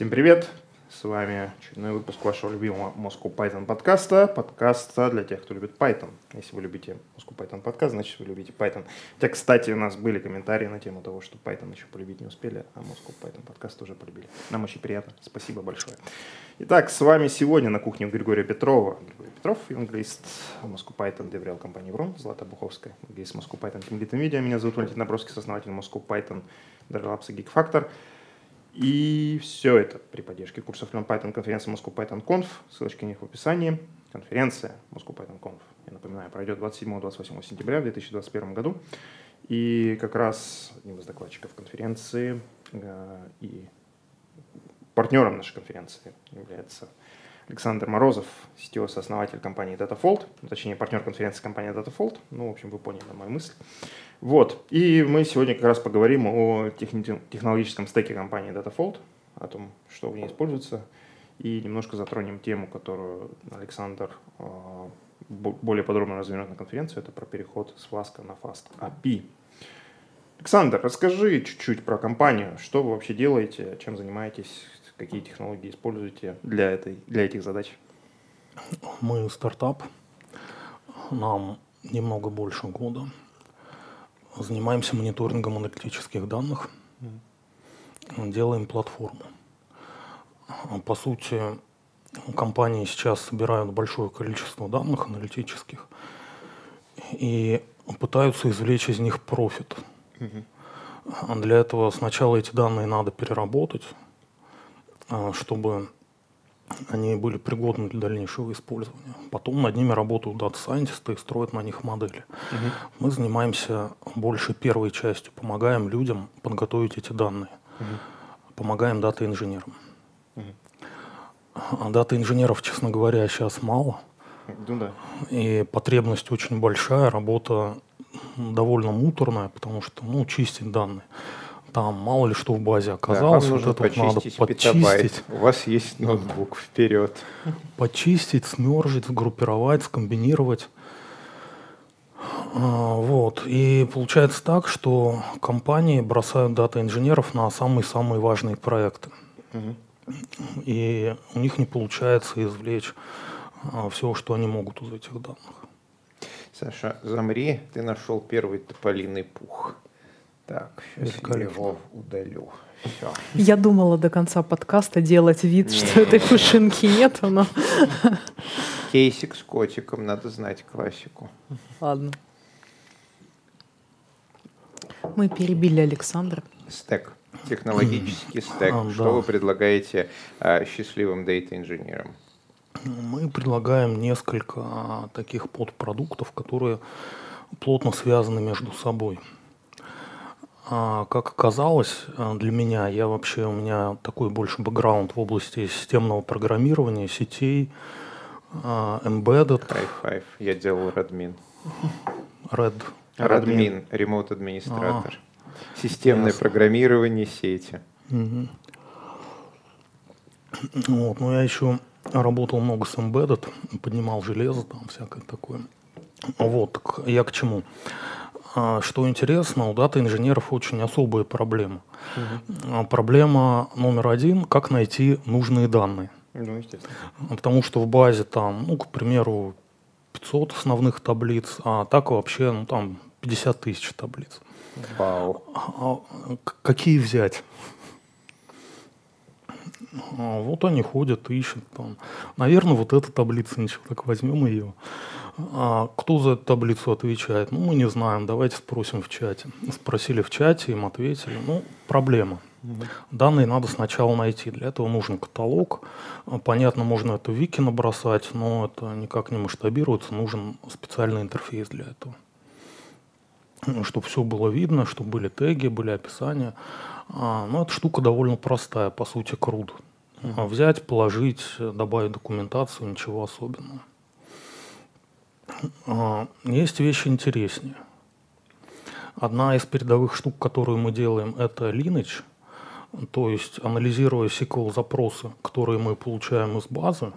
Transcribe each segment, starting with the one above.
Всем привет! С вами очередной выпуск вашего любимого Moscow Python подкаста. Подкаста для тех, кто любит Python. Если вы любите Moscow Python подкаст, значит вы любите Python. Хотя, кстати, у нас были комментарии на тему того, что Python еще полюбить не успели, а Moscow Python подкаст уже полюбили. Нам очень приятно. Спасибо большое. Итак, с вами сегодня на кухне у Григория Петрова. Григорий Петров, английст Moscow Python, деврел компании Врон, Злата Буховская, английст Moscow Python, комментатор видео. Меня зовут Валентин Наброски, сооснователь Moscow Python, DreadLabs и Geek Factor. И все это при поддержке курсов Лен Пайтон конференции Moscow Python Conf. Ссылочки на них в описании. Конференция Moscow Python Conf, я напоминаю, пройдет 27-28 сентября в 2021 году. И как раз одним из докладчиков конференции и партнером нашей конференции является Александр Морозов, CTO, сооснователь компании DataFold, точнее, партнер конференции компании DataFold. Ну, в общем, вы поняли мою мысль. Вот. И мы сегодня как раз поговорим о технологическом стеке компании DataFold, о том, что в ней используется, и немножко затронем тему, которую Александр более подробно развернет на конференцию, это про переход с Flask на FastAPI. Александр, расскажи чуть-чуть про компанию, что вы вообще делаете, чем занимаетесь, какие технологии используете для этих задач? Мы стартап, нам немного больше года. Занимаемся мониторингом аналитических данных, делаем платформу. По сути, компании сейчас собирают большое количество данных аналитических и пытаются извлечь из них профит. Для этого сначала эти данные надо переработать, чтобы они были пригодны для дальнейшего использования. Потом над ними работают дата-сайентисты и строят на них модели. Мы занимаемся больше первой частью, помогаем людям подготовить эти данные, помогаем дата-инженерам. Дата-инженеров, честно говоря, сейчас мало, и потребность очень большая, работа довольно муторная, потому что чистить данные. Там мало ли что в базе оказалось, да, вот это надо подчистить. У вас есть ноутбук, вперед. Почистить, смержить, сгруппировать, скомбинировать. Вот. И получается так, что компании бросают дата-инженеров на самые-самые важные проекты. И у них не получается извлечь все, что они могут из этих данных. Саша, замри, ты нашел первый тополиный пух. Так, сейчас я его удалю. Все. Я думала до конца подкаста делать вид, что этой пушинки нет, но... Кейсик с котиком, надо знать классику. Ладно. Мы перебили Александра. Стэк, технологический стэк. Что вы предлагаете счастливым дейта-инженерам? Мы предлагаем несколько таких подпродуктов, которые плотно связаны между собой. Как оказалось, для меня, у меня такой больше бэкграунд в области системного программирования, сетей, embedded. High-five. Я делал Radmin. Radmin, remote администратор. Системное программирование сети. Вот, ну я еще работал много с embedded, поднимал железо, там всякое такое. Вот, так я к чему? Что интересно, у дата-инженеров очень особые проблемы. Проблема номер один – как найти нужные данные. Потому что в базе, там, к примеру, 500 основных таблиц, а так вообще там 50 тысяч таблиц. Вау. Какие взять? Вот они ходят, ищут. Там. Наверное, вот эта таблица, ничего, так возьмем ее. А кто за эту таблицу отвечает? Мы не знаем, давайте спросим в чате. Спросили в чате, им ответили. Проблема. Данные надо сначала найти. Для этого нужен каталог. Понятно, можно это в вики набросать, но это никак не масштабируется. Нужен специальный интерфейс для этого. Чтобы все было видно, чтобы были теги, были описания. Эта штука довольно простая, по сути, CRUD. Взять, положить, добавить документацию, ничего особенного. Есть вещи интереснее. Одна из передовых штук, которую мы делаем, это lineage, то есть анализируя SQL-запросы, которые мы получаем из базы,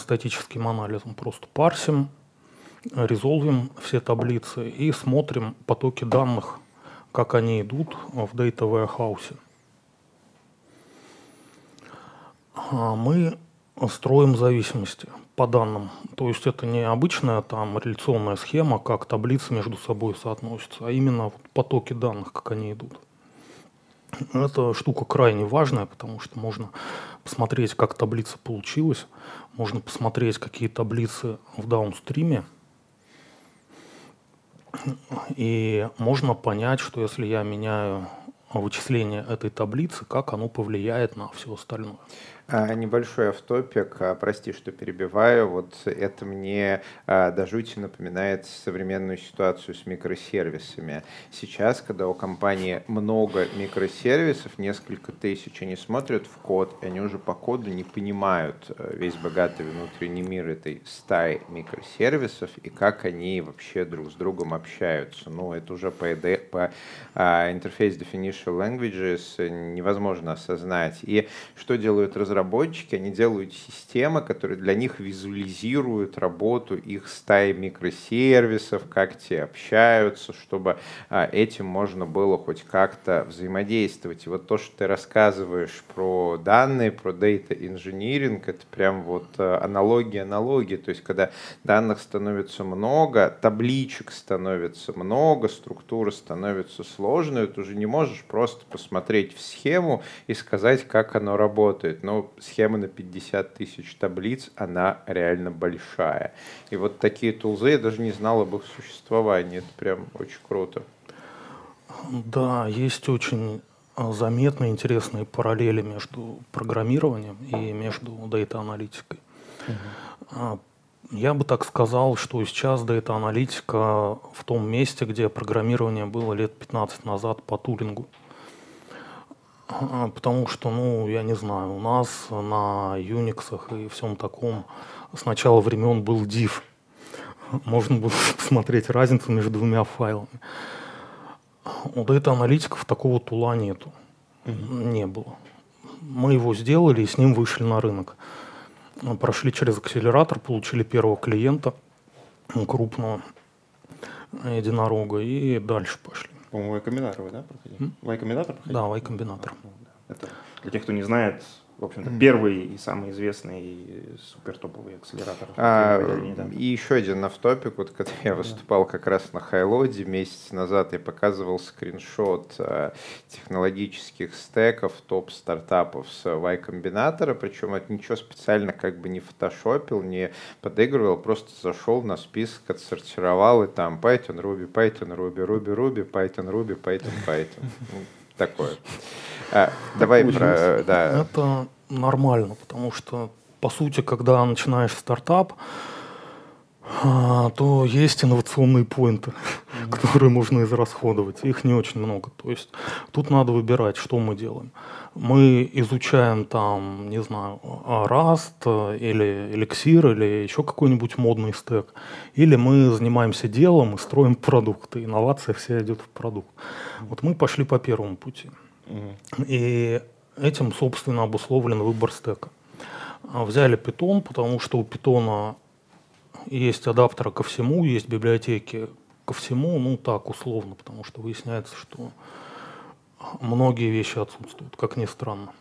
статическим анализом просто парсим, резолвим все таблицы и смотрим потоки данных, как они идут в Data Warehouse. мы строим зависимости по данным. То есть это не обычная там реляционная схема, как таблицы между собой соотносятся, а именно потоки данных, как они идут. Эта штука крайне важная, потому что можно посмотреть, как таблица получилась, можно посмотреть, какие таблицы в даунстриме, и можно понять, что если я меняю вычисление этой таблицы, как оно повлияет на все остальное. Небольшой офф-топик, прости, что перебиваю, вот это мне до жути напоминает современную ситуацию с микросервисами. Сейчас, когда у компании много микросервисов, несколько тысяч, они смотрят в код, и они уже по коду не понимают весь богатый внутренний мир этой стаи микросервисов и как они вообще друг с другом общаются. Ну, это уже по Interface Definition Languages невозможно осознать. И что делают разработчики, они делают системы, которые для них визуализируют работу их стаи микросервисов, как те общаются, чтобы этим можно было хоть как-то взаимодействовать. И вот то, что ты рассказываешь про данные, про data engineering, это прям вот аналогия. То есть, когда данных становится много, табличек становится много, структура становится сложной, ты уже не можешь просто посмотреть в схему и сказать, как оно работает. Но схема на 50 тысяч таблиц, она реально большая. И вот такие тулзы, я даже не знал об их существовании. Это прям очень круто. Да, есть очень заметные, интересные параллели между программированием и между дейта-аналитикой. Угу. Я бы так сказал, что сейчас дейта-аналитика в том месте, где программирование было лет 15 назад по Тулингу. Потому что, я не знаю, у нас на Юниксах и всем таком с начала времен был div. Можно было посмотреть разницу между двумя файлами. У дейта-аналитиков такого тула нету. Mm-hmm. Не было. Мы его сделали и с ним вышли на рынок. Прошли через акселератор, получили первого клиента, крупного единорога, и дальше пошли. По-моему, Y-комбинатор, да, проходили? Y-комбинатор проходили? Да, Y-комбинатор. Это, для тех, кто не знает, в общем-то, первый и самый известный и супертоповый акселератор. И еще один офф-топик. Вот когда я выступал как раз на Highload месяц назад, я показывал скриншот технологических стеков топ-стартапов с Y-комбинатора, причем это ничего специально как бы не фотошопил, не подыгрывал, просто зашел на список, отсортировал, и там Python, Ruby, Python. Такое. Давай про... Да. Это нормально, потому что, по сути, когда начинаешь стартап, то есть инновационные поинты, которые можно израсходовать. Их не очень много. То есть тут надо выбирать, что мы делаем. Мы изучаем там, не знаю, Rust или Elixir или еще какой-нибудь модный стэк. Или мы занимаемся делом и строим продукты. Инновация вся идет в продукт. Вот мы пошли по первому пути. И этим, собственно, обусловлен выбор стэка. Взяли Python, потому что у Python есть адаптеры ко всему, есть библиотеки ко всему, так условно, потому что выясняется, что многие вещи отсутствуют, как ни странно.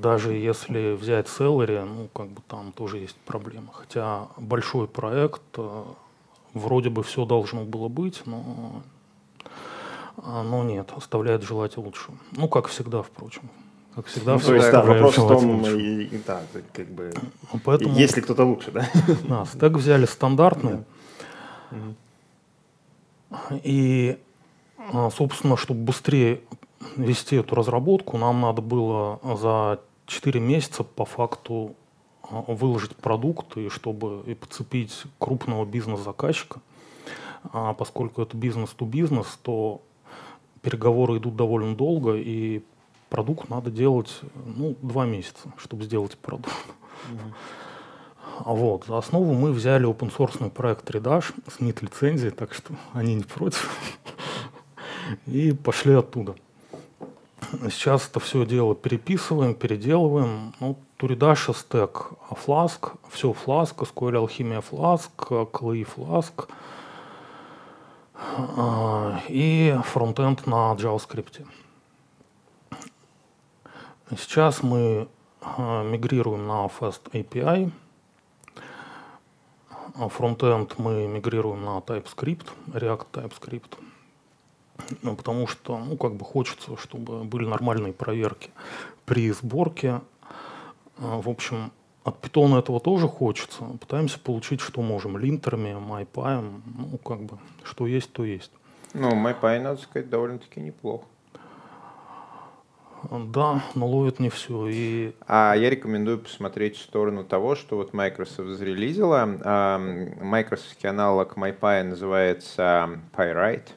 Даже если взять Celery, там тоже есть проблема. Хотя большой проект, вроде бы все должно было быть, но оно нет, оставляет желать лучшего. Как всегда, впрочем. Как всегда, все вопрос в том, есть ли кто-то лучше, да? Да, стэк взяли стандартный. И собственно, чтобы быстрее вести эту разработку, нам надо было за 4 месяца по факту выложить продукт, и чтобы подцепить крупного бизнес-заказчика. А поскольку это бизнес-ту-бизнес, то переговоры идут довольно долго, и продукт надо делать 2 месяца, чтобы сделать продукт. Вот. За основу мы взяли open-source проект Redash с мит-лицензией, так что они не против. И пошли оттуда. Сейчас это все дело переписываем, переделываем. Redash стэк, Flask, все Flask, SQL Alchemy Flask, CLI Flask и фронтенд на JavaScript. Сейчас мы мигрируем на FastAPI. Фронтенд мы мигрируем на TypeScript, React TypeScript. Потому что, ну, как бы хочется, чтобы были нормальные проверки при сборке. В общем, от питона этого тоже хочется. Пытаемся получить, что можем, линтерами, MyPy. Ну, как бы, что есть, то есть. Ну, MyPy, надо сказать, довольно-таки неплохо. Да, но ловит не все. И... А я рекомендую посмотреть в сторону того, что вот Microsoft зарелизила. Microsoft аналог MyPy называется Pyright,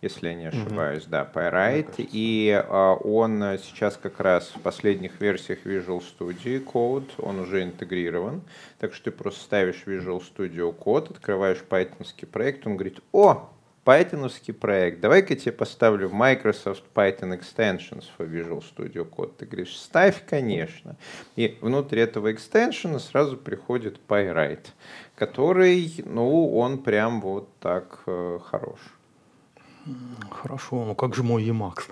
если я не ошибаюсь. Mm-hmm. Да, Pyright. И он сейчас как раз в последних версиях Visual Studio Code, он уже интегрирован. Так что ты просто ставишь Visual Studio Code, открываешь пайтонский проект, он говорит: «О! Python-овский проект, давай-ка я тебе поставлю Microsoft Python Extensions for Visual Studio Code». Ты говоришь: «Ставь, конечно». И внутри этого экстеншена сразу приходит Pyright, который, ну, он прям вот так хорош. Хорошо, ну как же мой Emacs?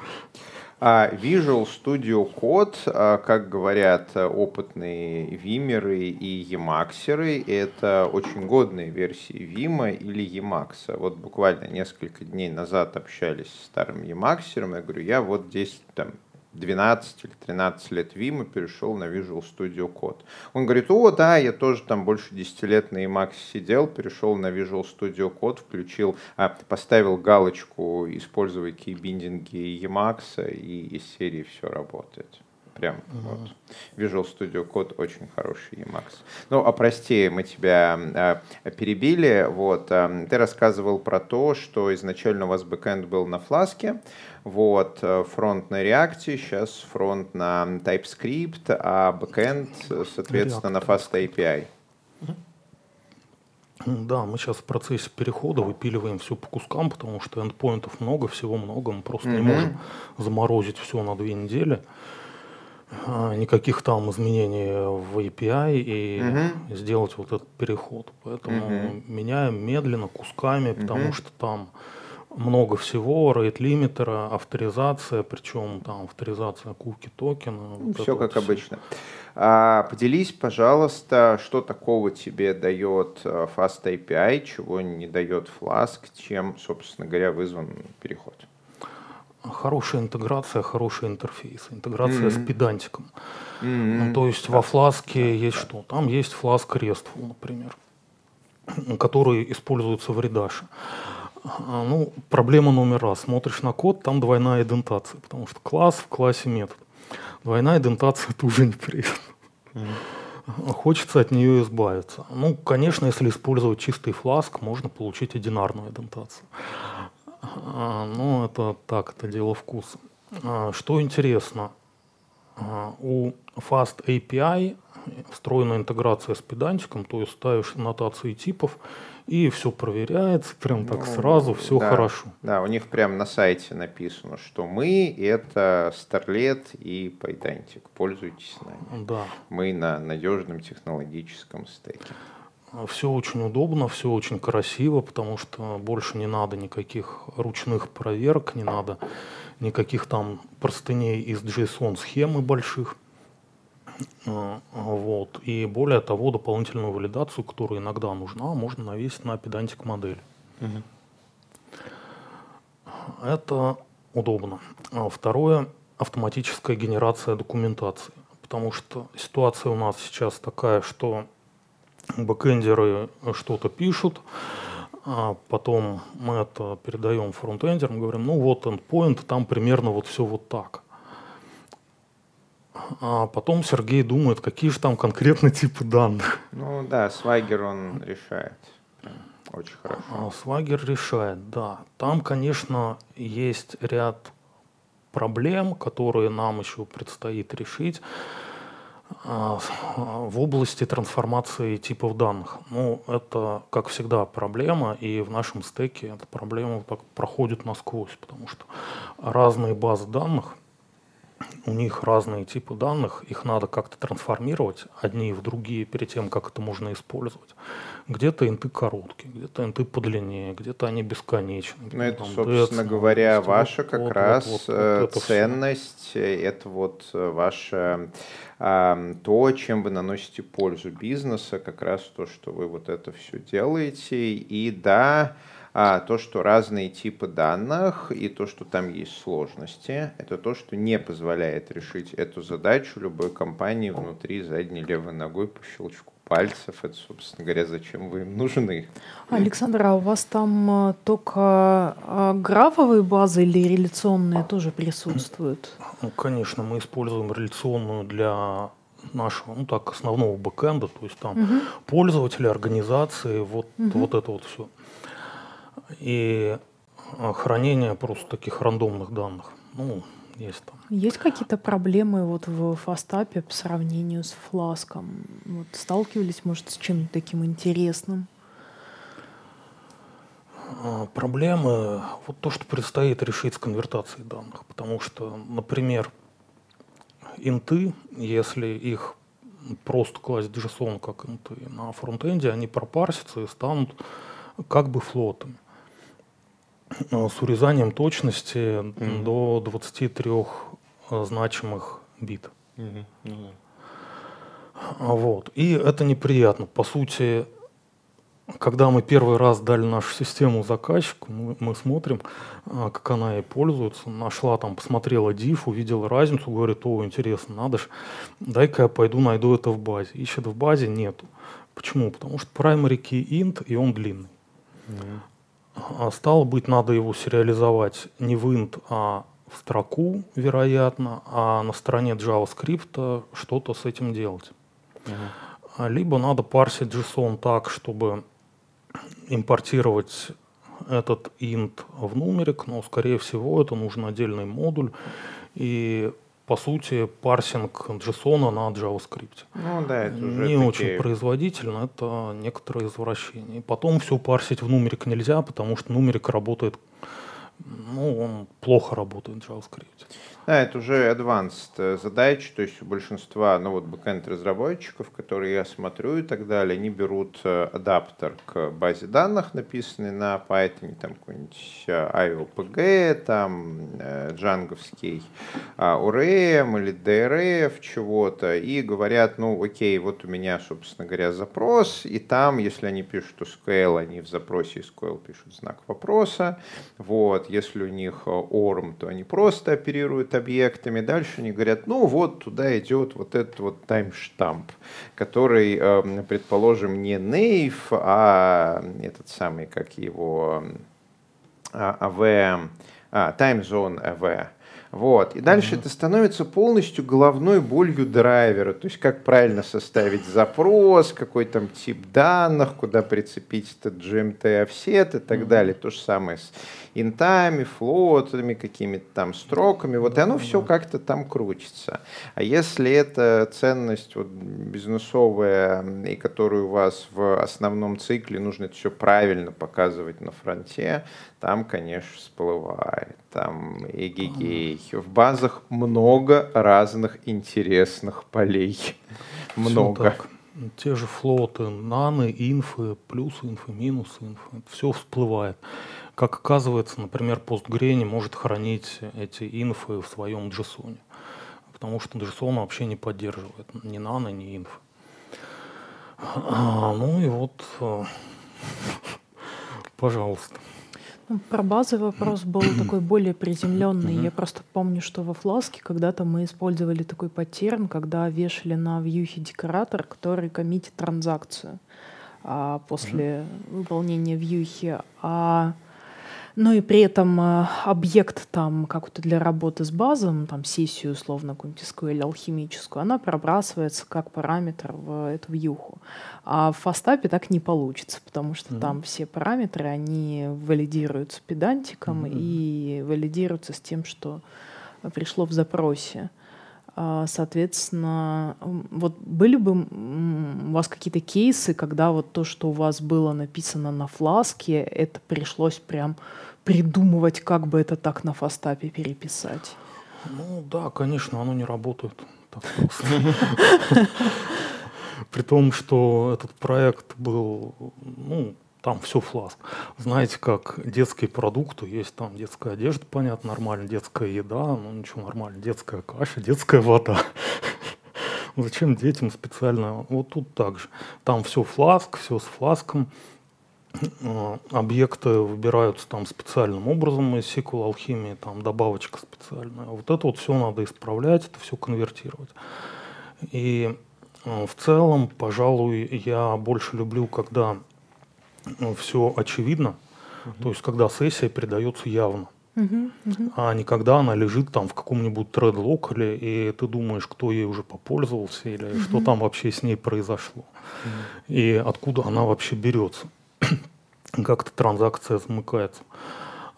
Visual Studio Code, как говорят опытные вимеры и емаксеры, это очень годные версии вима или емакса. Вот буквально несколько дней назад общались с старым емаксером, я говорю: я вот 12 или 13 лет Vim перешел на Visual Studio Code. Он говорит: о, да, я тоже там больше 10 лет на Emacs сидел, перешел на Visual Studio Code, включил, поставил галочку «Используя кейбиндинги Emacs», и из серии все работает. Прям вот. Visual Studio Code очень хороший Emacs. Ну, прости, мы тебя перебили. Вот, ты рассказывал про то, что изначально у вас бэкэнд был на Flask, вот, фронт на React, сейчас фронт на TypeScript, а бэкэнд, соответственно, React на FastAPI. Да, мы сейчас в процессе перехода выпиливаем все по кускам, потому что эндпоинтов много, всего много, мы просто не можем заморозить все на 2 недели. Никаких там изменений в API и сделать вот этот переход. Поэтому меняем медленно, кусками, потому что там много всего: рейт-лимитера, авторизация, причем там авторизация куки токена. Ну, вот все как обычно. Поделись, пожалуйста, что такого тебе дает FastAPI, чего не дает Flask, чем, собственно говоря, вызван переход? Хорошая интеграция, хороший интерфейс. Интеграция с Pydantic. Ну, то есть во Flask есть что? Там есть Flask RESTful, например, который используется в Redash. Ну, проблема номер раз. Смотришь на код, там двойная идентация, потому что класс в классе метод. Двойная идентация — это уже неприятно. Хочется от нее избавиться. Ну, конечно, если использовать чистый Flask, можно получить одинарную идентацию. Ну, это так, это дело вкуса. Что интересно, у FastAPI встроена интеграция с Pydantic, то есть ставишь нотации типов, и все проверяется, прям так, ну, сразу, все да, хорошо. Да, у них прям на сайте написано, что мы — это Starlette и Pydantic, пользуйтесь нами. Да. Мы на надежном технологическом стеке. Все очень удобно, все очень красиво, потому что больше не надо никаких ручных проверок, не надо никаких там простыней из JSON-схемы больших. Вот. И более того, дополнительную валидацию, которая иногда нужна, можно навесить на Pydantic модель. Это удобно. Второе – автоматическая генерация документации. Потому что ситуация у нас сейчас такая, что бэкэндеры что-то пишут, а потом мы это передаем фронтендерам, говорим: ну вот эндпоинт, там примерно вот все вот так. А потом Сергей думает, какие же там конкретно типы данных. Ну да, Swagger он решает. Очень хорошо. Swagger решает, да. Там, конечно, есть ряд проблем, которые нам еще предстоит решить в области трансформации типов данных. Ну, это, как всегда, проблема, и в нашем стеке эта проблема так проходит насквозь, потому что разные базы данных у них разные типы данных, их надо как-то трансформировать одни в другие перед тем, как это можно использовать. Где-то инты короткие, где-то инты подлиннее, где-то они бесконечны. Ну, это, собственно говоря, ваша как раз ценность, это вот ваша... то, чем вы наносите пользу бизнеса, как раз то, что вы вот это все делаете. И да, то, что разные типы данных и то, что там есть сложности, это то, что не позволяет решить эту задачу любой компании внутри задней левой ногой по щелчку пальцев. Это, собственно говоря, зачем вы им нужны. Александр, а у вас там только графовые базы или реляционные тоже присутствуют? Конечно, мы используем реляционную для нашего, ну так, основного бэкэнда, то есть там пользователи, организации, вот это вот все. И хранение просто таких рандомных данных. Ну, есть там. Есть какие-то проблемы вот в FastAPI по сравнению с Flask? Вот сталкивались, может, с чем-нибудь таким интересным? Проблемы, вот то, что предстоит решить с конвертацией данных. Потому что, например, инты, если их просто класть в JSON как инты на фронтенде, они пропарсятся и станут как бы флотами. С урезанием точности до 23 значимых бит. Вот. И это неприятно. По сути, когда мы первый раз дали нашу систему заказчику, мы смотрим, как она ей пользуется. Нашла там, посмотрела диф, увидела разницу, говорит: о, интересно, надо ж, дай-ка я пойду найду это в базе. Ищет в базе, нету. Почему? Потому что primary key int, и он длинный. А стало быть, надо его сериализовать не в int, а в строку, вероятно, а на стороне JavaScript что-то с этим делать. Либо надо парсить JSON так, чтобы импортировать этот int в нумерик, но, скорее всего, это нужен отдельный модуль. И, по сути, парсинг JSON на JavaScript. Ну, да, это уже не очень производительно, это некоторое извращение. Потом все парсить в нумерик нельзя, потому что нумерик работает, ну, он плохо работает в JavaScript. Да, это уже advanced задача, то есть у большинства, ну вот бэкэнд-разработчиков, которые я смотрю и так далее, они берут адаптер к базе данных, написанный на Python, там какой-нибудь IOPG, там джанговский ORM или DRF чего-то, и говорят: ну окей, вот у меня, собственно говоря, запрос, и там, если они пишут SQL, они в запросе SQL пишут знак вопроса, вот, если у них ORM, то они просто оперируют объектами. Дальше они говорят: ну вот туда идет вот этот вот таймштамп, который, предположим, не naive, а этот самый, как его, AV, time zone AV. Вот. И дальше это становится полностью головной болью драйвера. То есть как правильно составить запрос, какой там тип данных, куда прицепить этот GMT-офсет и так далее. То же самое с интами, флотами, какими-то там строками. Вот, и оно все как-то там крутится. А если это ценность вот бизнесовая, и которую у вас в основном цикле, нужно это все правильно показывать на фронте, там, конечно, всплывает. Там эгегей. В базах много разных интересных полей. Много. Те же флоты, наны, инфы, плюсы, инфы, минусы, инфы. Все всплывает. Как оказывается, например, Postgre не может хранить эти инфы в своем JSON, потому что JSON вообще не поддерживает ни наны, ни инфы. Ну и вот, пожалуйста. Про базы вопрос был такой более приземленный. Я просто помню, что во Flask когда-то мы использовали такой паттерн, когда вешали на вьюхе декоратор, который коммитит транзакцию после выполнения вьюхи. Ну и при этом объект там какой-то для работы с базом, там сессию условно какую-нибудь SQL алхимическую, она пробрасывается как параметр в эту вьюху. А в FastAPI так не получится, потому что там все параметры, они валидируются Pydantic и валидируются с тем, что пришло в запросе. Соответственно, вот были бы у вас какие-то кейсы, когда вот то, что у вас было написано на Фласке, это пришлось прям придумывать, как бы это так на FastAPI переписать? Ну да, конечно, оно не работает так просто. При том, что этот проект был, ну, там все Flask. Знаете, как детские продукты, есть там детская одежда, понятно, нормально, детская еда, ну ничего, нормально, детская каша, детская вода. Зачем детям специально? Вот тут так же. Там все Flask, все с Flask. Объекты выбираются там специальным образом из SQL Alchemy, там добавочка специальная. Вот это вот все надо исправлять, это все конвертировать. И в целом, пожалуй, я больше люблю, когда все очевидно, то есть когда сессия передается явно, а не когда она лежит там в каком-нибудь тредлокале, и ты думаешь, кто ей уже попользовался, или что там вообще с ней произошло, и откуда она вообще берется, как-то транзакция замыкается.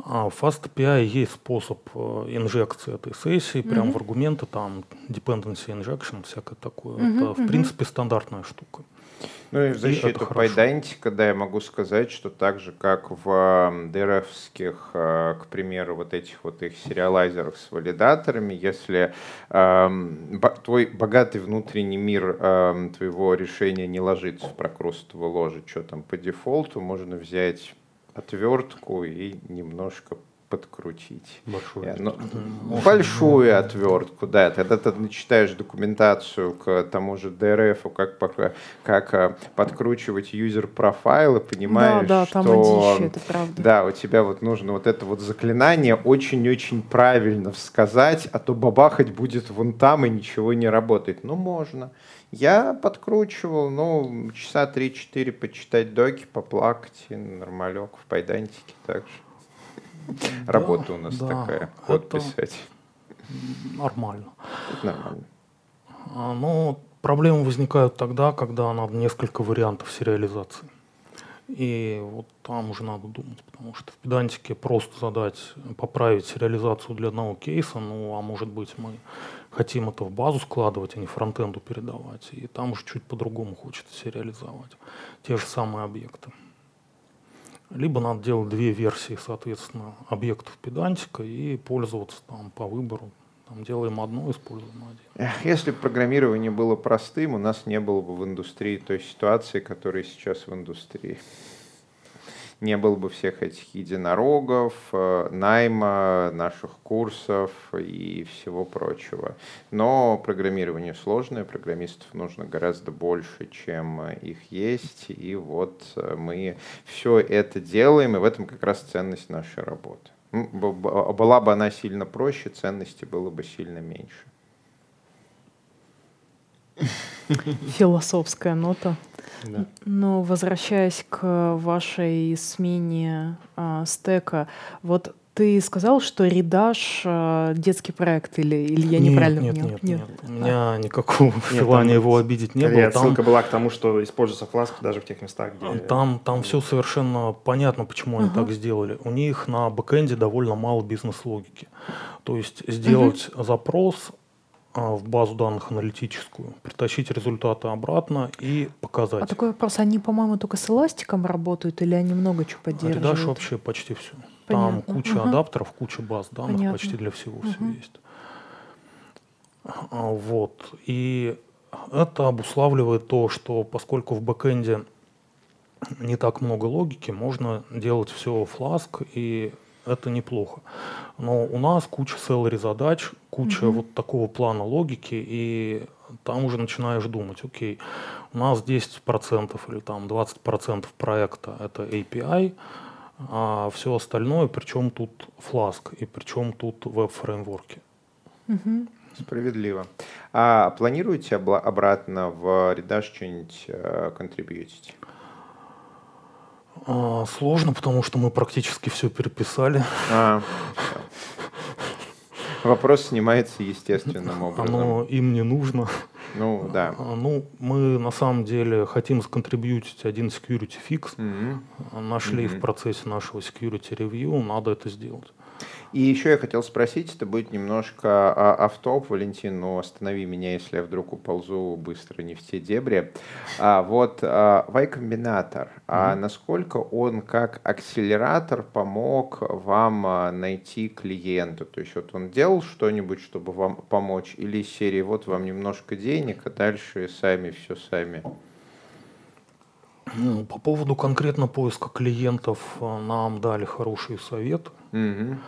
А в FastAPI есть способ инжекции этой сессии, прям в аргументы, там, dependency injection, всякое такое. Это, в принципе, стандартная штука. Ну и в защиту Pydantic, да, я могу сказать, что так же, как в ДРФских, к примеру, вот этих вот их сериалайзерах с валидаторами, если твой богатый внутренний мир твоего решения не ложится в прокрустовую ложу, что там по дефолту, можно взять отвертку и немножко подкрутить. Большую отвертку, да. Тогда ты начитаешь документацию к тому же DRF, как подкручивать юзер-профайл, и понимаешь, да, да, что там это правда. Да, у тебя вот нужно вот это вот заклинание очень-очень правильно сказать, а то бабахать будет вон там и ничего не работает. Ну, можно. Я подкручивал, ну, часа 3-4 почитать доки, поплакать, и нормалек в Pydantic также. Работа у нас такая, код писать. Нормально. Нормально. Но проблемы возникают тогда, когда надо несколько вариантов сериализации. И вот там уже надо думать, потому что в Pydantic просто поправить сериализацию для одного кейса, ну а может быть мы хотим это в базу складывать, а не фронтенду передавать. И там уже чуть по-другому хочется сериализовать те же самые объекты. Либо надо делать две версии, соответственно, объектов Pydantic и пользоваться там по выбору. Там делаем одно, используем один. Если бы программирование было простым, у нас не было бы в индустрии той ситуации, которая сейчас в индустрии. Не было бы всех этих единорогов, найма, наших курсов и всего прочего. Но программирование сложное, программистов нужно гораздо больше, чем их есть. И вот мы все это делаем, и в этом как раз ценность нашей работы. Была бы она сильно проще, ценности было бы сильно меньше. Философская нота. Да. Но возвращаясь к вашей смене стека, вот ты сказал, что Redash детский проект, или я неправильно понял? Нет. У меня никакого желания его обидеть не было. Ссылка была к тому, что используется Flask даже в тех местах, где... Там все совершенно понятно, почему они так сделали. У них на бэкэнде довольно мало бизнес-логики. То есть сделать запрос в базу данных аналитическую, притащить результаты обратно и показать. А такой вопрос, они, по-моему, только с эластиком работают или они много чего поддерживают? Redash вообще почти все. Понятно. Там куча адаптеров, куча баз данных, понятно, почти для всего все есть. Вот. И это обуславливает то, что поскольку в бэкэнде не так много логики, можно делать все Flask, и это неплохо. Но у нас куча Celery задач, куча вот такого плана логики, и там уже начинаешь думать, окей, у нас 10% или там 20% проекта — это API, а все остальное, причем тут Flask, и причем тут веб-фреймворки. Справедливо. А планируете обратно в Redash что-нибудь контрибьютить? Сложно, потому что мы практически все переписали. Вопрос снимается естественным образом. Оно им не нужно. Ну, да. Ну, мы на самом деле хотим сконтрибьютить один security fix. Нашли в процессе нашего security review, надо это сделать. И еще я хотел спросить, это будет немножко офф-топ, Валентин, но останови меня, если я вдруг уползу быстро не в те дебри. Вот Y Combinator, насколько он как акселератор помог вам найти клиента? То есть вот он делал что-нибудь, чтобы вам помочь, или из серии «вот вам немножко денег, а дальше сами, все сами»? Ну, по поводу конкретно поиска клиентов нам дали хороший совет. Mm-hmm.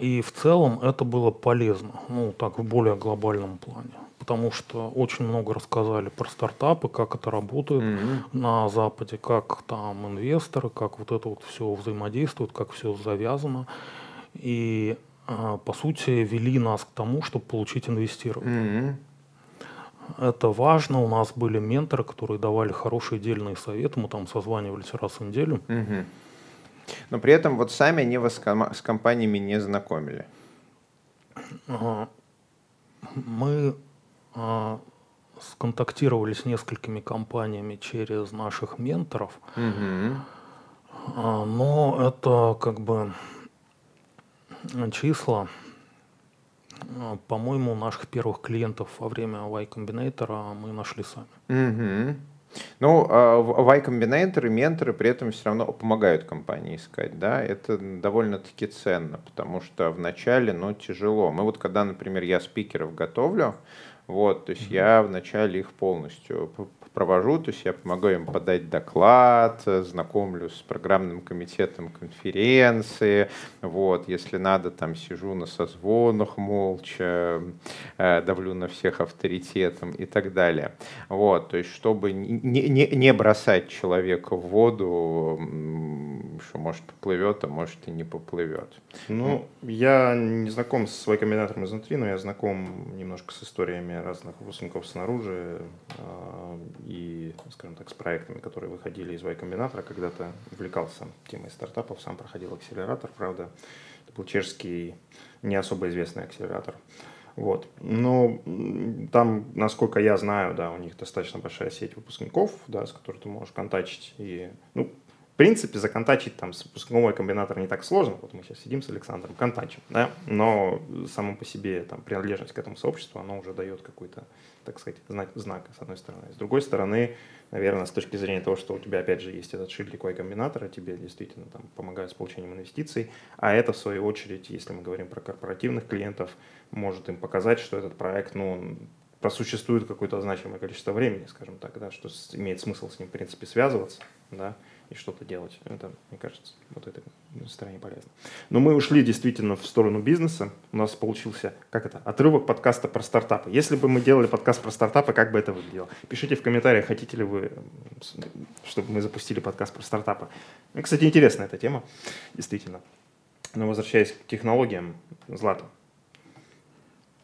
И в целом это было полезно, ну так в более глобальном плане, потому что очень много рассказали про стартапы, как это работает на Западе, как там инвесторы, как вот это вот все взаимодействует, как все завязано, и по сути вели нас к тому, чтобы получить инвестирование. Это важно, у нас были менторы, которые давали хорошие дельные советы, мы там созванивались раз в неделю. Но при этом вот сами они вас с компаниями не знакомили. Мы сконтактировали с несколькими компаниями через наших менторов, но это как бы числа, по-моему, наших первых клиентов во время Y Combinator мы нашли сами. Ну, Y Combinator и менторы при этом все равно помогают компании искать, да, это довольно-таки ценно, потому что вначале, ну, тяжело. Мы вот когда, например, я спикеров готовлю, вот, то есть я вначале их полностью провожу, то есть я помогаю им подать доклад, знакомлю с программным комитетом конференции, вот, если надо, там сижу на созвонах молча, давлю на всех авторитетом и так далее. Вот, то есть чтобы не бросать человека в воду, что может поплывет, а может и не поплывет. Ну, я не знаком с Y Combinator изнутри, но я знаком немножко с историями разных выпускников снаружи, и, скажем так, с проектами, которые выходили из Y Combinator, когда-то увлекался темой стартапов, сам проходил акселератор, правда, это был чешский не особо известный акселератор. Вот. Но там, насколько я знаю, да, у них достаточно большая сеть выпускников, да, с которой ты можешь контачить. И, ну, в принципе, законтачить там с выпускником Y Combinator не так сложно, вот мы сейчас сидим с Александром, контачим, да, но само по себе там принадлежность к этому сообществу, она уже дает какой-то, так сказать, знак, с одной стороны. С другой стороны, наверное, с точки зрения того, что у тебя, опять же, есть этот шильдик Y Combinator, тебе действительно там помогают с получением инвестиций, а это, в свою очередь, если мы говорим про корпоративных клиентов, может им показать, что этот проект, ну, просуществует какое-то значимое количество времени, скажем так, да, что имеет смысл с ним, в принципе, связываться, да, и что-то делать. Это, мне кажется, вот это настроение полезно. Но мы ушли действительно в сторону бизнеса. У нас получился, как это, отрывок подкаста про стартапы. Если бы мы делали подкаст про стартапы, как бы это выглядело? Пишите в комментариях, хотите ли вы, чтобы мы запустили подкаст про стартапы. Ну, кстати, интересная эта тема, действительно. Но возвращаясь к технологиям, Злата,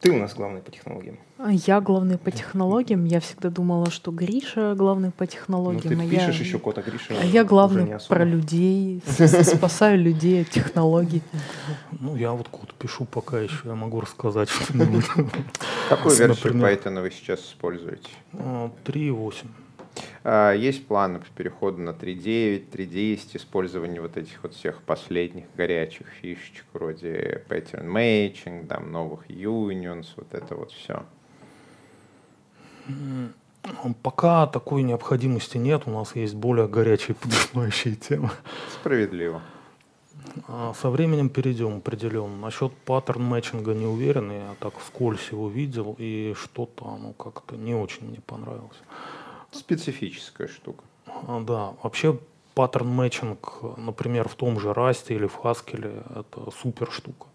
ты у нас главный по технологиям. Я главный по технологиям. Я всегда думала, что Гриша главный по технологиям. Ну, ты пишешь еще кода Гриша. А я главный про людей, спасаю людей от технологий. Ну, я вот код пишу пока еще, я могу рассказать что-нибудь. Какую версию Python вы сейчас используете? 3.8. Есть планы по переходу на 3.9, 3.10, использование вот этих вот всех последних горячих фишечек вроде pattern matching, там, новых unions, вот это вот все? Пока такой необходимости нет, у нас есть более горячие поднимающие темы. Справедливо. Со временем перейдем определенно. Насчет паттерн-мэтчинга не уверен, я так вскользь его видел, и что-то оно как-то не очень мне понравилось. Специфическая штука. Да, вообще паттерн-мэтчинг, например, в том же Расте или в Хаскеле, это супер штука.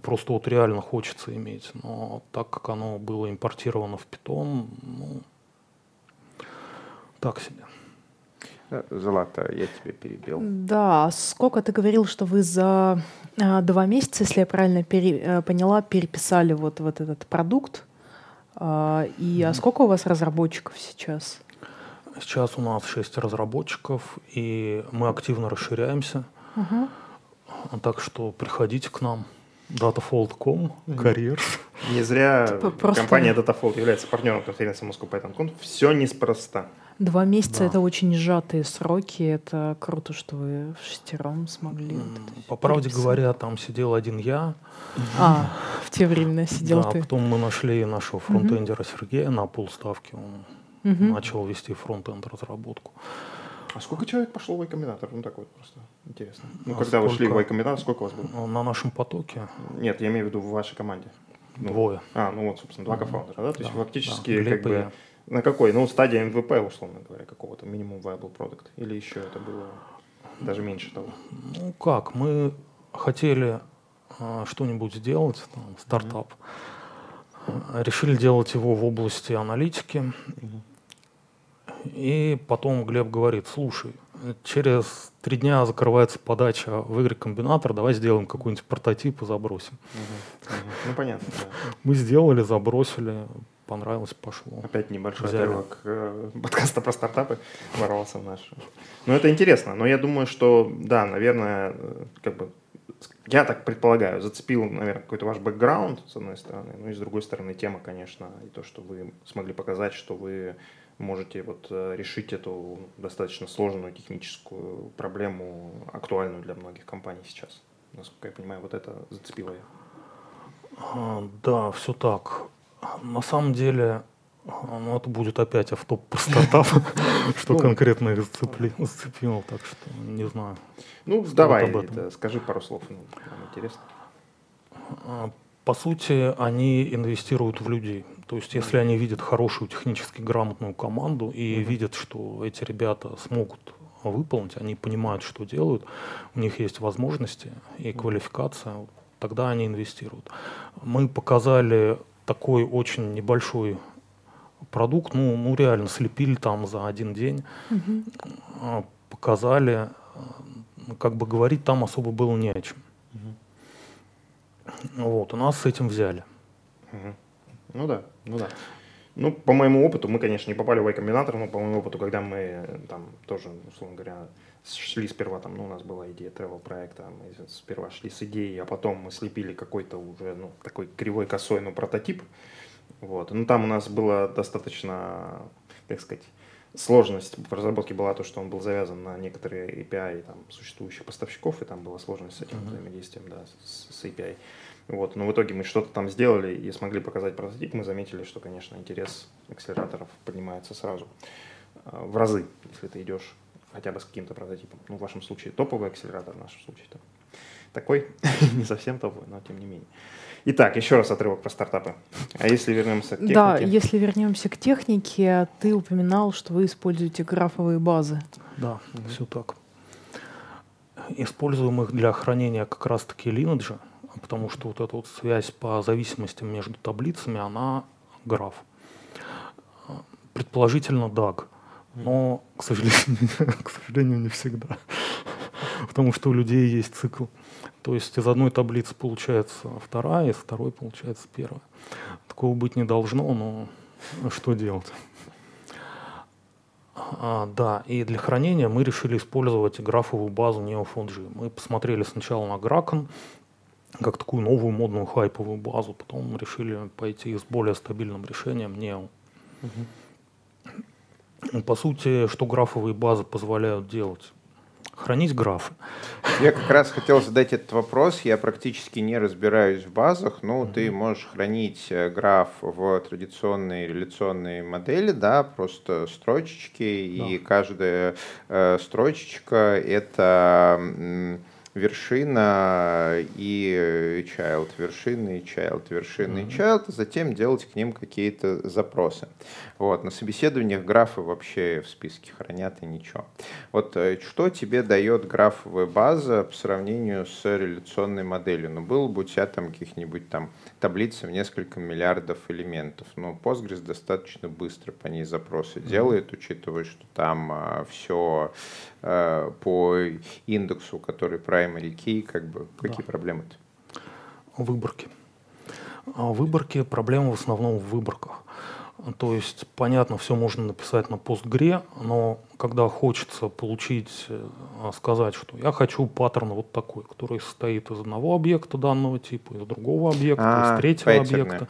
Просто вот реально хочется иметь, но так как оно было импортировано в Python, ну, так себе. Злата, я тебя перебил. Да, сколько ты говорил, что вы за 2 месяца, если я правильно поняла, переписали вот этот продукт? А сколько у вас разработчиков сейчас? Сейчас у нас 6 разработчиков, и мы активно расширяемся. Так что приходите к нам. DataFold.com, карьер. Не зря компания DataFold является партнером конференции Moscow Python Conf. Все неспроста. 2 месяца — это очень сжатые сроки. Это круто, что вы вшестером смогли. По правде говоря, там сидел один я. В те времена сидел ты. Потом мы нашли нашего фронтендера Сергея на полставки. Он начал вести фронтенд разработку. А сколько человек пошло в Y Combinator? Ну, так вот просто интересно. Ну, когда вы шли в Y Combinator, сколько у вас было? На нашем потоке. Нет, я имею в виду в вашей команде. 2. Собственно, 2 кофаундера, да? То есть фактически Глеб как бы... На какой? Стадия МВП, условно говоря, какого-то минимум viable product. Или еще это было даже меньше того? Мы хотели что-нибудь сделать, стартап. Решили делать его в области аналитики. И потом Глеб говорит: слушай, через 3 дня закрывается подача в Y-комбинатор, давай сделаем какой-нибудь прототип и забросим. Ну, понятно. Да. Мы сделали, забросили, понравилось, пошло. Опять небольшой отрывок подкаста про стартапы ворвался в наш. Это интересно, но я думаю, что, да, наверное, как бы, я так предполагаю, зацепил, наверное, какой-то ваш бэкграунд, с одной стороны, и с другой стороны тема, конечно, и то, что вы смогли показать, что вы можете решить эту достаточно сложную техническую проблему, актуальную для многих компаний сейчас. Насколько я понимаю, это зацепило я. Да, все так. На самом деле, это будет опять автоп про стартап, что конкретно их зацепило, так что не знаю. Давай, скажи пару слов, нам интересно. По сути, они инвестируют в людей. То есть, если они видят хорошую, технически грамотную команду и видят, что эти ребята смогут выполнить, они понимают, что делают, у них есть возможности и квалификация, тогда они инвестируют. Мы показали такой очень небольшой продукт, реально слепили там за 1 день, показали, как бы говорить там особо было не о чем. У нас с этим взяли. Ну да. По моему опыту, мы, конечно, не попали в Y-комбинатор, но по моему опыту, когда мы там тоже, условно говоря, шли сперва, у нас была идея travel-проекта, мы сперва шли с идеей, а потом мы слепили какой-то уже, такой кривой косой, прототип. Там у нас была достаточно, так сказать, сложность в разработке была то, что он был завязан на некоторые API существующих поставщиков, и там была сложность с этим взаимодействием, с API. Но в итоге мы что-то там сделали и смогли показать прототип. Мы заметили, что, конечно, интерес акселераторов поднимается сразу в разы, если ты идешь хотя бы с каким-то прототипом. В вашем случае топовый акселератор, в нашем случае такой, не совсем топовый, но тем не менее. Итак, еще раз отрывок про стартапы. А если вернемся к технике? Да, если вернемся к технике, ты упоминал, что вы используете графовые базы. Да, все так. Используем их для хранения как раз-таки линейджа, потому что эта связь по зависимостям между таблицами, она граф. Предположительно DAG, но, к сожалению, не всегда. Потому что у людей есть цикл. То есть из одной таблицы получается 2, из 2 получается 1. Такого быть не должно, но что делать? И для хранения мы решили использовать графовую базу Neo4j. Мы посмотрели сначала на Grakn, как такую новую модную хайповую базу, потом решили пойти с более стабильным решением Neo. По сути, что графовые базы позволяют делать? Хранить графы. Я как раз хотел задать этот вопрос. Я практически не разбираюсь в базах. Ты можешь хранить граф в традиционной реляционной модели, просто строчечки, и каждая строчечка — это вершина и child, вершина и child, вершина и child, а затем делать к ним какие-то запросы. На собеседованиях графы вообще в списке хранят и ничего. Что тебе дает графовая база по сравнению с реляционной моделью? Было бы у тебя там каких-нибудь таблиц в несколько миллиардов элементов. Postgres достаточно быстро по ней запросы делает, учитывая, что там все по индексу, который primary key, какие проблемы-то? Выборки. Проблема в основном в выборках. То есть, понятно, все можно написать на Postgre, но когда хочется получить, сказать, что я хочу паттерн вот такой, который состоит из одного объекта данного типа, из другого объекта, из третьего объекта,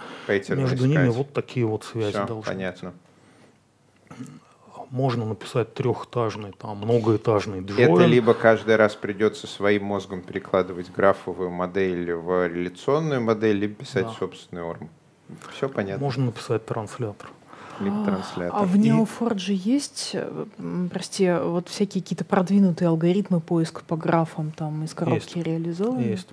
между ними вот такие вот связи должны. Понятно. Можно написать трехэтажный, там, многоэтажный джойн. Это либо каждый раз придется своим мозгом перекладывать графовую модель в реляционную модель, либо писать собственный ORM. Все понятно. Можно написать транслятор. А в Neo4j есть, прости, вот всякие какие-то продвинутые алгоритмы поиска по графам там из коробки реализованы? Есть.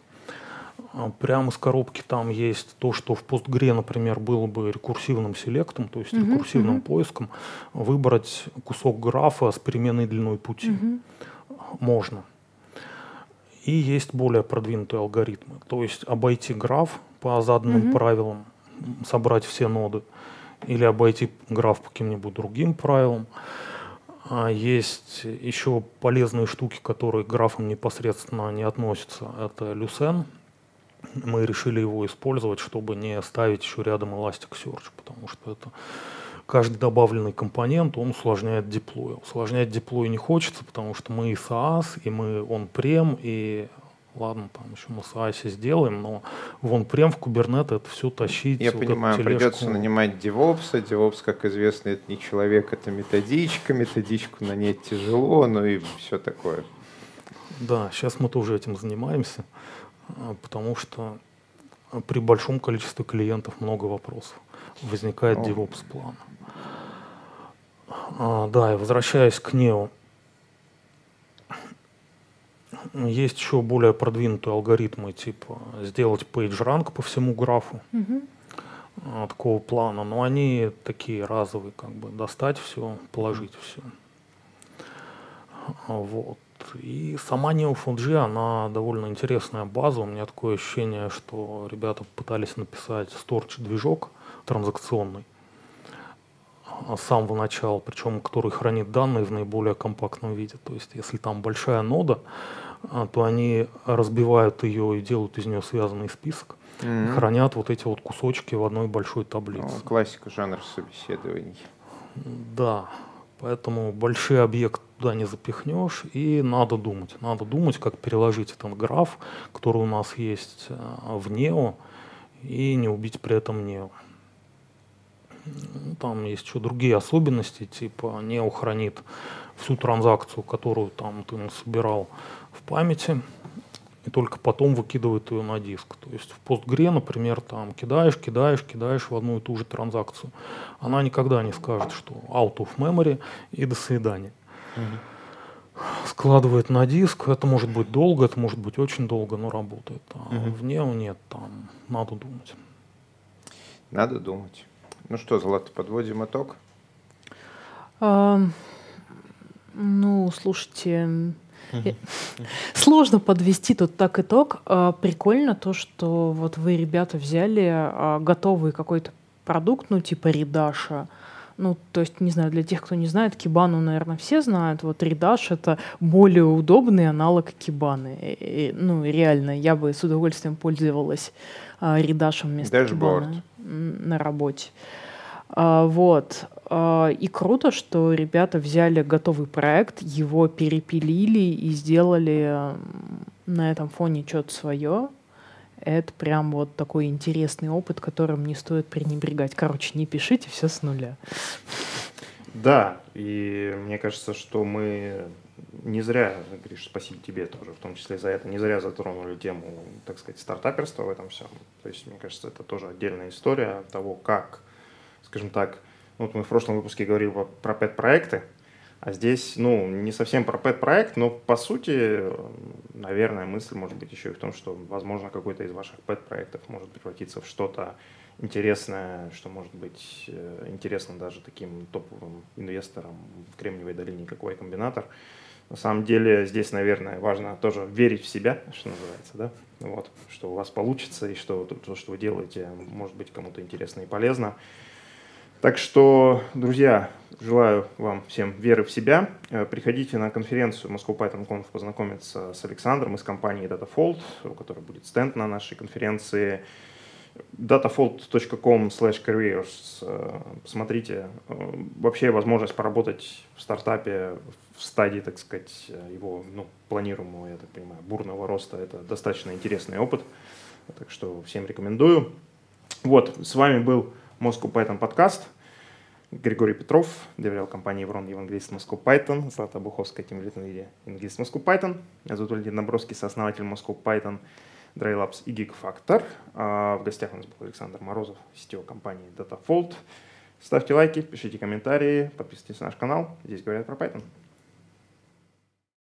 Прямо из коробки там есть то, что в Postgre, например, было бы рекурсивным селектом, то есть рекурсивным поиском, выбрать кусок графа с переменной длиной пути. Можно. И есть более продвинутые алгоритмы. То есть обойти граф по заданным правилам, собрать все ноды, или обойти граф по каким-нибудь другим правилам. Есть еще полезные штуки, которые к графам непосредственно не относятся. Это Lucene. Мы решили его использовать, чтобы не ставить еще рядом Elasticsearch, потому что это каждый добавленный компонент, он усложняет деплой. Усложнять деплой не хочется, потому что мы и SaaS, и мы OnPrem, и ладно, там еще мы SaaS сделаем, но OnPrem в Kubernetes это все тащить. Я понимаю, придется нанимать DevOps. DevOps, как известно, это не человек, это методичка. Методичку нанять тяжело, ну и все такое. Да, сейчас мы тоже этим занимаемся. Потому что при большом количестве клиентов много вопросов. Возникает DevOps-план. Да, и возвращаясь к Neo. Есть еще более продвинутые алгоритмы, типа сделать PageRank по всему графу. Такого плана. Но они такие разовые, как бы достать все, положить все. Вот. И сама Neo4j, она довольно интересная база. У меня такое ощущение, что ребята пытались написать storage-движок транзакционный с самого начала, причем который хранит данные в наиболее компактном виде. То есть если там большая нода, то они разбивают ее и делают из нее связанный список, хранят вот эти вот кусочки в одной большой таблице. Ну, классика жанра собеседований. Да. Поэтому большие объекты туда не запихнешь, и надо думать. Надо думать, как переложить этот граф, который у нас есть в Neo, и не убить при этом Neo. Ну, там есть еще другие особенности, типа Neo хранит всю транзакцию, которую там ты собирал в памяти, и только потом выкидывает ее на диск. То есть в Postgre, например, там кидаешь в одну и ту же транзакцию. Она никогда не скажет, что out of memory и до свидания. Складывает на диск. Это может быть долго, это может быть очень долго, но работает. А в Neo нет, там надо думать. Надо думать. Ну что, Злата, подводим итог? Ну, слушайте... Сложно подвести тут так итог. Прикольно то, что вот вы, ребята, взяли готовый какой-то продукт, ну, типа Redash. Ну, то есть, не знаю, для тех, кто не знает, Кибану, наверное, все знают. Вот Redash — это более удобный аналог Кибаны. Ну, реально, я бы с удовольствием пользовалась Redash вместо Кибаны на работе. Вот. И круто, что ребята взяли готовый проект, его перепилили и сделали на этом фоне что-то свое. Это прям вот такой интересный опыт, которым не стоит пренебрегать. Короче, не пишите все с нуля. Да, и мне кажется, что мы не зря, Гриш, спасибо тебе тоже, в том числе за это, не зря затронули тему, так сказать, стартаперства в этом всем. То есть, мне кажется, это тоже отдельная история того, как, скажем так, вот мы в прошлом выпуске говорили про пэт-проекты, а здесь, ну, не совсем про пэт-проект, но, по сути, наверное, мысль может быть еще и в том, что, возможно, какой-то из ваших пэт-проектов может превратиться в что-то интересное, что может быть интересно даже таким топовым инвесторам в Кремниевой долине, как Y Combinator. На самом деле здесь, наверное, важно тоже верить в себя, что называется, да? Вот, что у вас получится и что то, что вы делаете, может быть кому-то интересно и полезно. Так что, друзья, желаю вам всем веры в себя. Приходите на конференцию Moscow Python Conf познакомиться с Александром из компании DataFold, у которой будет стенд на нашей конференции. datafold.com/careers. Посмотрите, вообще возможность поработать в стартапе в стадии, так сказать, его планируемого, я так понимаю, бурного роста. Это достаточно интересный опыт, так что всем рекомендую. Вот, с вами был Moscow Python подкаст. Григорий Петров, доверял компании Еврон Евангелист Moscow Python, Злата Буховская, тимлид Евангелист Moscow Python. Я зовут Валентин Наброски, сооснователь Moscow Python, DreadLabs и Geek Factor. В гостях у нас был Александр Морозов, CTO компании DataFold. Ставьте лайки, пишите комментарии, подписывайтесь на наш канал. Здесь говорят про Python.